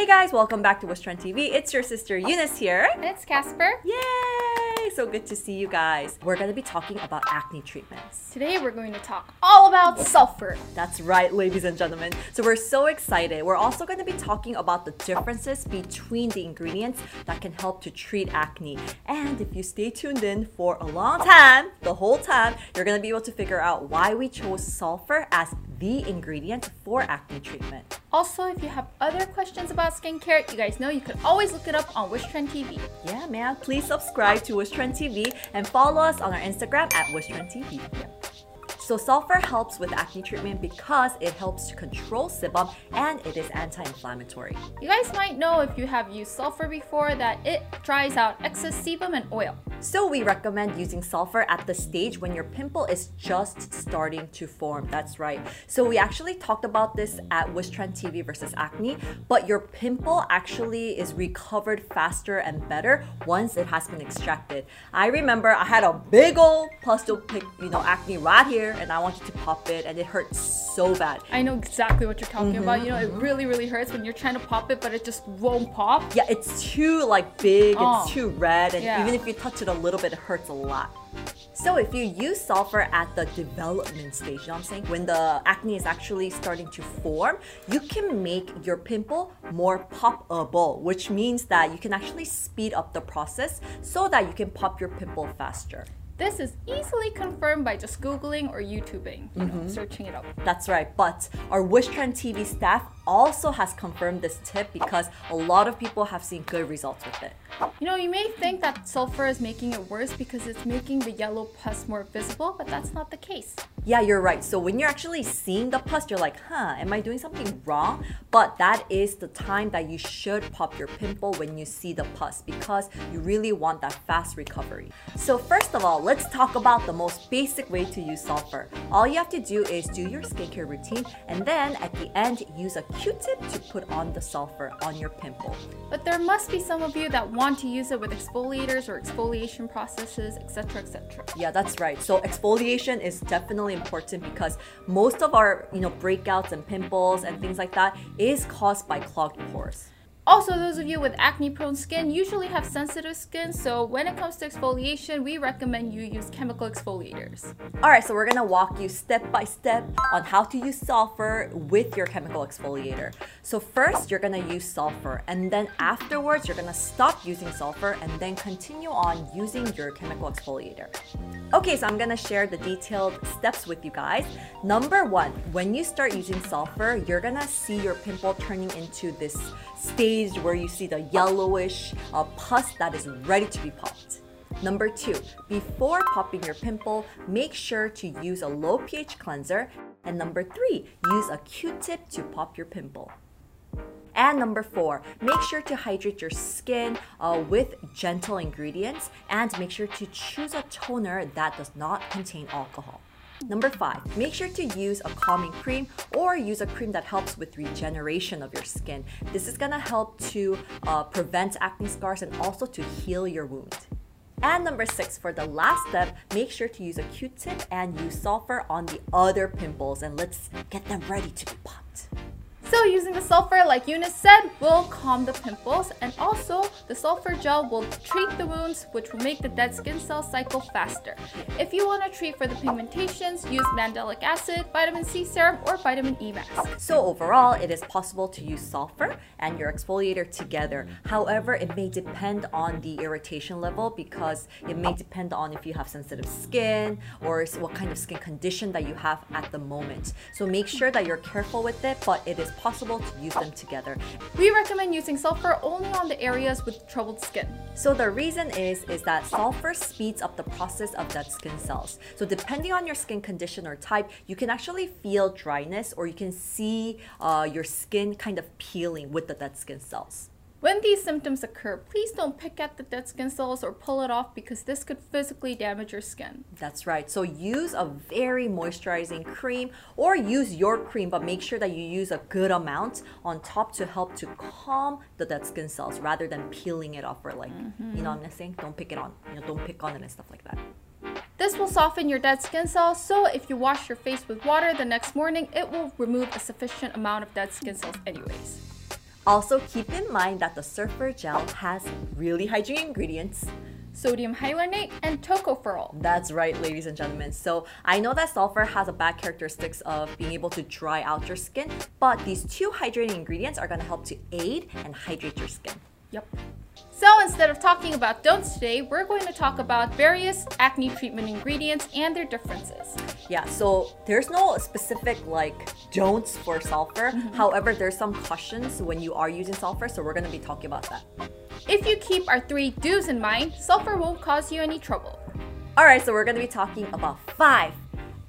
Hey guys, welcome back to Wishtrend TV. It's your sister Eunice here. And it's Casper. Yay! So good to see you guys. We're going to be talking about acne treatments. Today we're going to talk all about sulfur. That's right, ladies and gentlemen. So we're so excited. We're also going to be talking about the differences between the ingredients that can help to treat acne. And if you stay tuned in for a long time, the whole time, you're going to be able to figure out why we chose sulfur as the ingredient for acne treatment. Also, if you have other questions about skincare, you guys know you can always look it up on Wishtrend TV. Yeah, man. Please subscribe to Wishtrend TV and follow us on our Instagram at Wishtrend TV. So sulfur helps with acne treatment because it helps to control sebum and it is anti-inflammatory. You guys might know if you have used sulfur before that it dries out excess sebum and oil. So we recommend using sulfur at the stage when your pimple is just starting to form. That's right. So we actually talked about this at Wishtrend TV versus acne, but your pimple actually is recovered faster and better once it has been extracted. I remember I had a big old pustule, acne right here. And I wanted to pop it and it hurts so bad. I know exactly what you're talking about. It really hurts when you're trying to pop it, but it just won't pop. Yeah, it's too big, it's too red, and even if you touch it a little bit, it hurts a lot. So if you use sulfur at the development stage, you know what I'm saying? When the acne is actually starting to form, you can make your pimple more poppable, which means that you can actually speed up the process so that you can pop your pimple faster. This is easily confirmed by just Googling or YouTubing, searching it up. That's right, but our Wishtrend TV staff also has confirmed this tip because a lot of people have seen good results with it. You know, you may think that sulfur is making it worse because it's making the yellow pus more visible, but that's not the case. Yeah, you're right. So when you're actually seeing the pus, you're like, huh, am I doing something wrong? But that is the time that you should pop your pimple when you see the pus because you really want that fast recovery. So first of all, let's talk about the most basic way to use sulfur. All you have to do is do your skincare routine and then at the end use a Q-tip to put on the sulfur on your pimple. But there must be some of you that want to use it with exfoliators or exfoliation processes, etc, etc. Yeah, that's right. So exfoliation is definitely important because most of our, breakouts and pimples and things like that is caused by clogged pores. Also, those of you with acne-prone skin usually have sensitive skin, so when it comes to exfoliation, we recommend you use chemical exfoliators. Alright, so we're gonna walk you step by step on how to use sulfur with your chemical exfoliator. So first, you're gonna use sulfur, and then afterwards, you're gonna stop using sulfur and then continue on using your chemical exfoliator. Okay, so I'm gonna share the detailed steps with you guys. Number one, when you start using sulfur, you're gonna see your pimple turning into this stage where you see the yellowish pus that is ready to be popped. Number two, before popping your pimple, make sure to use a low pH cleanser. And number three, use a Q-tip to pop your pimple. And number four, make sure to hydrate your skin with gentle ingredients and make sure to choose a toner that does not contain alcohol. Number five, make sure to use a calming cream or use a cream that helps with regeneration of your skin. This is gonna help to prevent acne scars and also to heal your wound. And number six, for the last step, make sure to use a Q-tip and use sulfur on the other pimples and let's get them ready to be popped. So using the sulfur, like Eunice said, will calm the pimples and also the sulfur gel will treat the wounds, which will make the dead skin cell cycle faster. If you want to treat for the pigmentations, use mandelic acid, vitamin C serum, or vitamin E mask. So overall, it is possible to use sulfur and your exfoliator together. However, it may depend on the irritation level because it may depend on if you have sensitive skin or what kind of skin condition that you have at the moment. So make sure that you're careful with it, but it is possible to use them together. We recommend using sulfur only on the areas with troubled skin. So the reason is that sulfur speeds up the process of dead skin cells. So depending on your skin condition or type, you can actually feel dryness or you can see your skin kind of peeling with the dead skin cells. When these symptoms occur, please don't pick at the dead skin cells or pull it off because this could physically damage your skin. That's right. So use a very moisturizing cream or use your cream, but make sure that you use a good amount on top to help to calm the dead skin cells rather than peeling it off or don't pick it on, don't pick on it and stuff like that. This will soften your dead skin cells, so if you wash your face with water the next morning, it will remove a sufficient amount of dead skin cells anyways. Also keep in mind that the Surfer Gel has really hydrating ingredients. Sodium hyaluronate and tocopherol. That's right, ladies and gentlemen. So I know that sulfur has a bad characteristics of being able to dry out your skin, but these two hydrating ingredients are going to help to aid and hydrate your skin. Yep. So instead of talking about don'ts today, we're going to talk about various acne treatment ingredients and their differences. Yeah, so there's no specific like don'ts for sulfur. However, there's some cautions when you are using sulfur, so we're going to be talking about that. If you keep our three do's in mind, sulfur won't cause you any trouble. Alright, so we're going to be talking about 5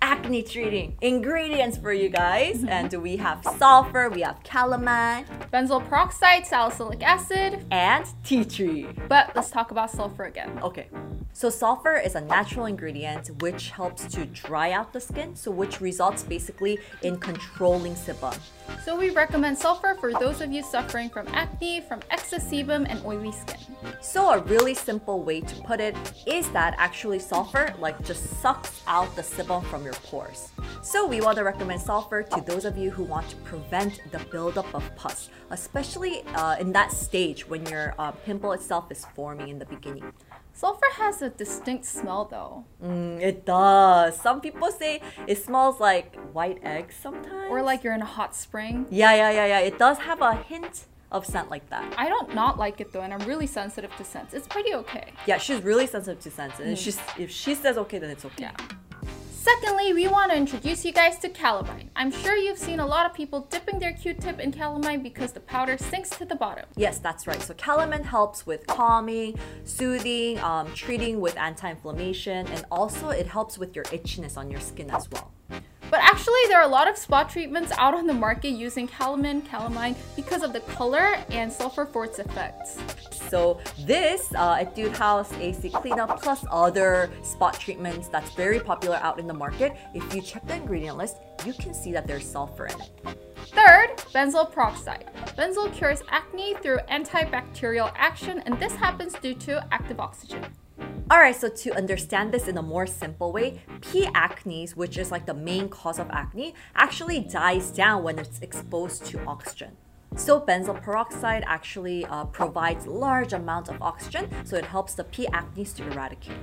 acne treating ingredients for you guys. And we have sulfur, we have calamine, benzoyl peroxide, salicylic acid, and tea tree. But let's talk about sulfur again. Okay. So sulfur is a natural ingredient which helps to dry out the skin, so which results basically in controlling sebum. So we recommend sulfur for those of you suffering from acne, from excess sebum, and oily skin. So a really simple way to put it is that actually sulfur like just sucks out the sebum from your pores. So we want to recommend sulfur to those of you who want to prevent the buildup of pus, especially in that stage when your pimple itself is forming in the beginning. Sulfur has a distinct smell though. It does. Some people say it smells like white eggs sometimes. Or like you're in a hot spring. Yeah. It does have a hint of scent like that. I don't not like it though, and I'm really sensitive to scents. It's pretty okay. Yeah, she's really sensitive to scents, and if she says okay, then it's okay. Yeah. Secondly, we want to introduce you guys to calamine. I'm sure you've seen a lot of people dipping their Q-tip in calamine because the powder sinks to the bottom. Yes, that's right. So calamine helps with calming, soothing, treating with anti-inflammation, and also it helps with your itchiness on your skin as well. But actually, there are a lot of spa treatments out on the market using calamine because of the color and sulfur for its effects. So this Etude House AC Cleanup plus other spot treatments that's very popular out in the market, if you check the ingredient list, you can see that there's sulfur in it. Third, benzoyl peroxide. Benzoyl cures acne through antibacterial action, and this happens due to active oxygen. Alright, so to understand this in a more simple way, P. acnes, which is like the main cause of acne, actually dies down when it's exposed to oxygen. So benzoyl peroxide actually provides large amounts of oxygen, so it helps the P. acnes to eradicate.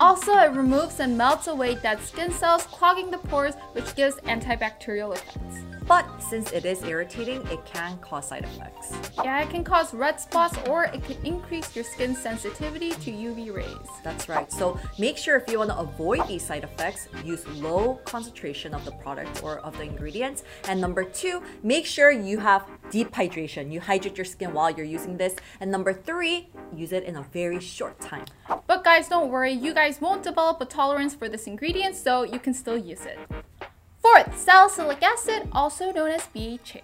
Also, it removes and melts away dead skin cells, clogging the pores, which gives antibacterial effects. But since it is irritating, it can cause side effects. Yeah, it can cause red spots, or it can increase your skin sensitivity to UV rays. That's right. So make sure if you want to avoid these side effects, use low concentration of the product or of the ingredients. And number 2, make sure you have deep hydration. You hydrate your skin while you're using this. And number 3, use it in a very short time. But guys, don't worry. You guys won't develop a tolerance for this ingredient, so you can still use it. Fourth, salicylic acid, also known as BHA.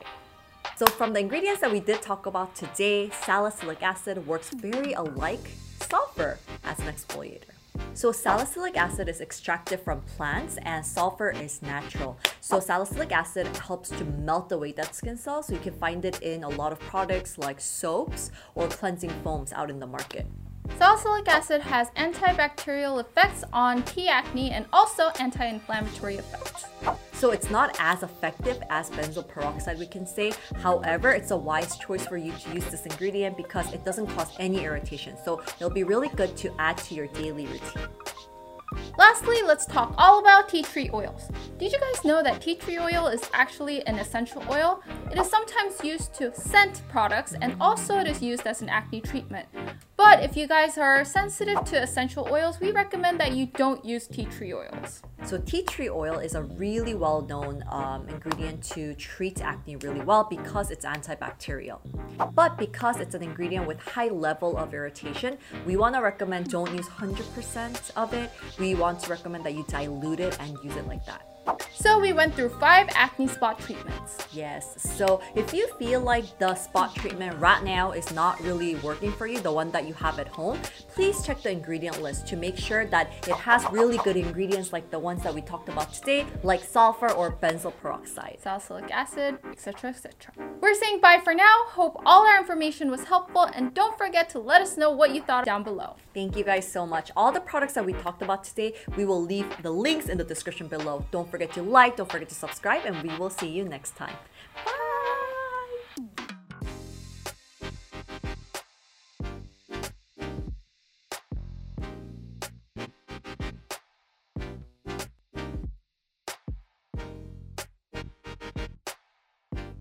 So from the ingredients that we did talk about today, salicylic acid works very alike sulfur as an exfoliator. So salicylic acid is extracted from plants and sulfur is natural. So salicylic acid helps to melt away dead skin cells, so you can find it in a lot of products like soaps or cleansing foams out in the market. Salicylic acid has antibacterial effects on P. acne and also anti-inflammatory effects. So it's not as effective as benzoyl peroxide, we can say. However, it's a wise choice for you to use this ingredient because it doesn't cause any irritation. So it'll be really good to add to your daily routine. Lastly, let's talk all about tea tree oils. Did you guys know that tea tree oil is actually an essential oil? It is sometimes used to scent products, and also it is used as an acne treatment. But if you guys are sensitive to essential oils, we recommend that you don't use tea tree oils. So tea tree oil is a really well-known ingredient to treat acne really well because it's antibacterial. But because it's an ingredient with high level of irritation, we want to recommend don't use 100% of it. We want to recommend that you dilute it and use it like that. So we went through 5 acne spot treatments. Yes, so if you feel like the spot treatment right now is not really working for you, the one that you have at home, please check the ingredient list to make sure that it has really good ingredients like the ones that we talked about today, like sulfur or benzoyl peroxide, salicylic acid, etc, etc. We're saying bye for now. Hope all our information was helpful, and don't forget to let us know what you thought down below. Thank you guys so much. All the products that we talked about today, we will leave the links in the description below. Don't forget to like, don't forget to subscribe, and we will see you next time.